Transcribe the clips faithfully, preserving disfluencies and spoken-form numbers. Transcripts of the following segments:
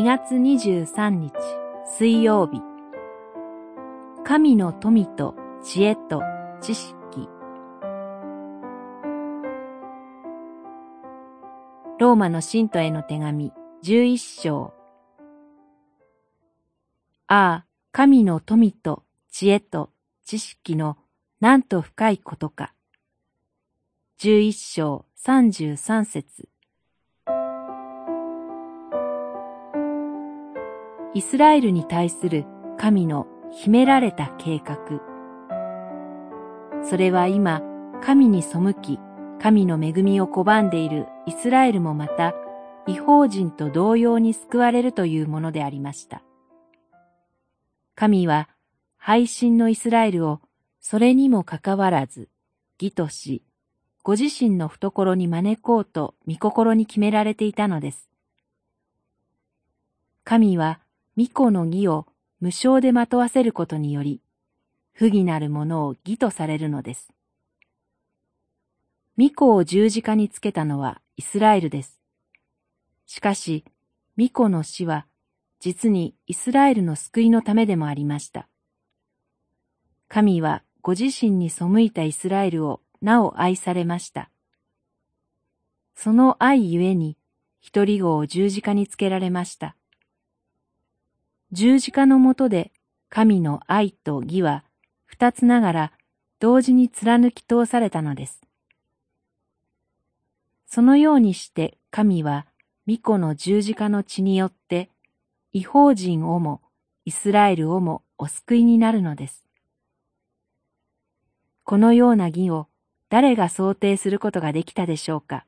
にがつにじゅうさんにち水曜日。神の富と知恵と知識。ローマの信徒への手紙じゅういっしょう。ああ、神の富と知恵と知識のなんと深いことか。じゅういっしょうさんじゅうさんせつ。イスラエルに対する神の秘められた計画。それは今、神に背き、神の恵みを拒んでいるイスラエルもまた、異邦人と同様に救われるというものでありました。神は、背信のイスラエルを、それにもかかわらず、義とし、ご自身の懐に招こうと御心に決められていたのです。神は、御子の義を無償でまとわせることにより、不義なるものを義とされるのです。御子を十字架につけたのはイスラエルです。しかし、御子の死は、実にイスラエルの救いのためでもありました。神はご自身に背いたイスラエルをなお愛されました。その愛ゆえに、一人子を十字架につけられました。十字架の下で、神の愛と義は、二つながら、同時に貫き通されたのです。そのようにして神は、御子の十字架の血によって、異邦人をもイスラエルをもお救いになるのです。このような義を誰が想定することができたでしょうか。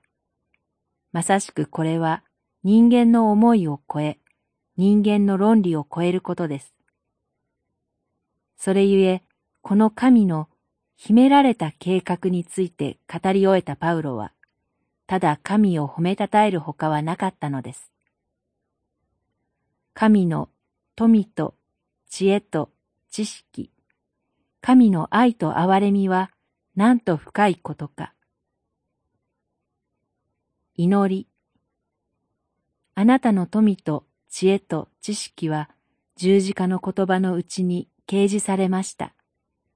まさしくこれは人間の思いを超え、人間の論理を超えることです。それゆえ、この神の秘められた計画について語り終えたパウロは、ただ神を褒めたたえるほかはなかったのです。神の富と知恵と知識、神の愛と憐れみはなんと深いことか。祈り。あなたの富と知恵と知識は十字架の言葉のうちに掲示されました。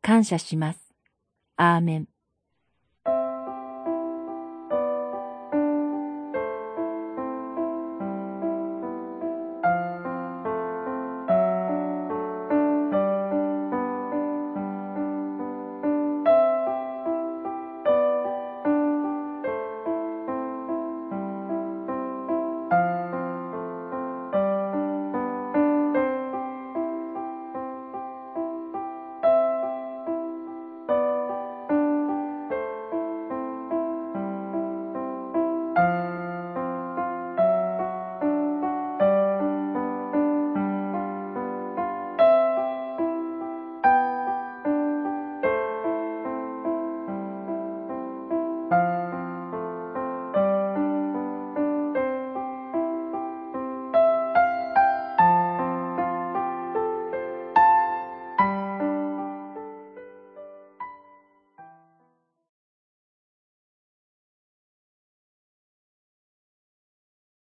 感謝します。アーメン。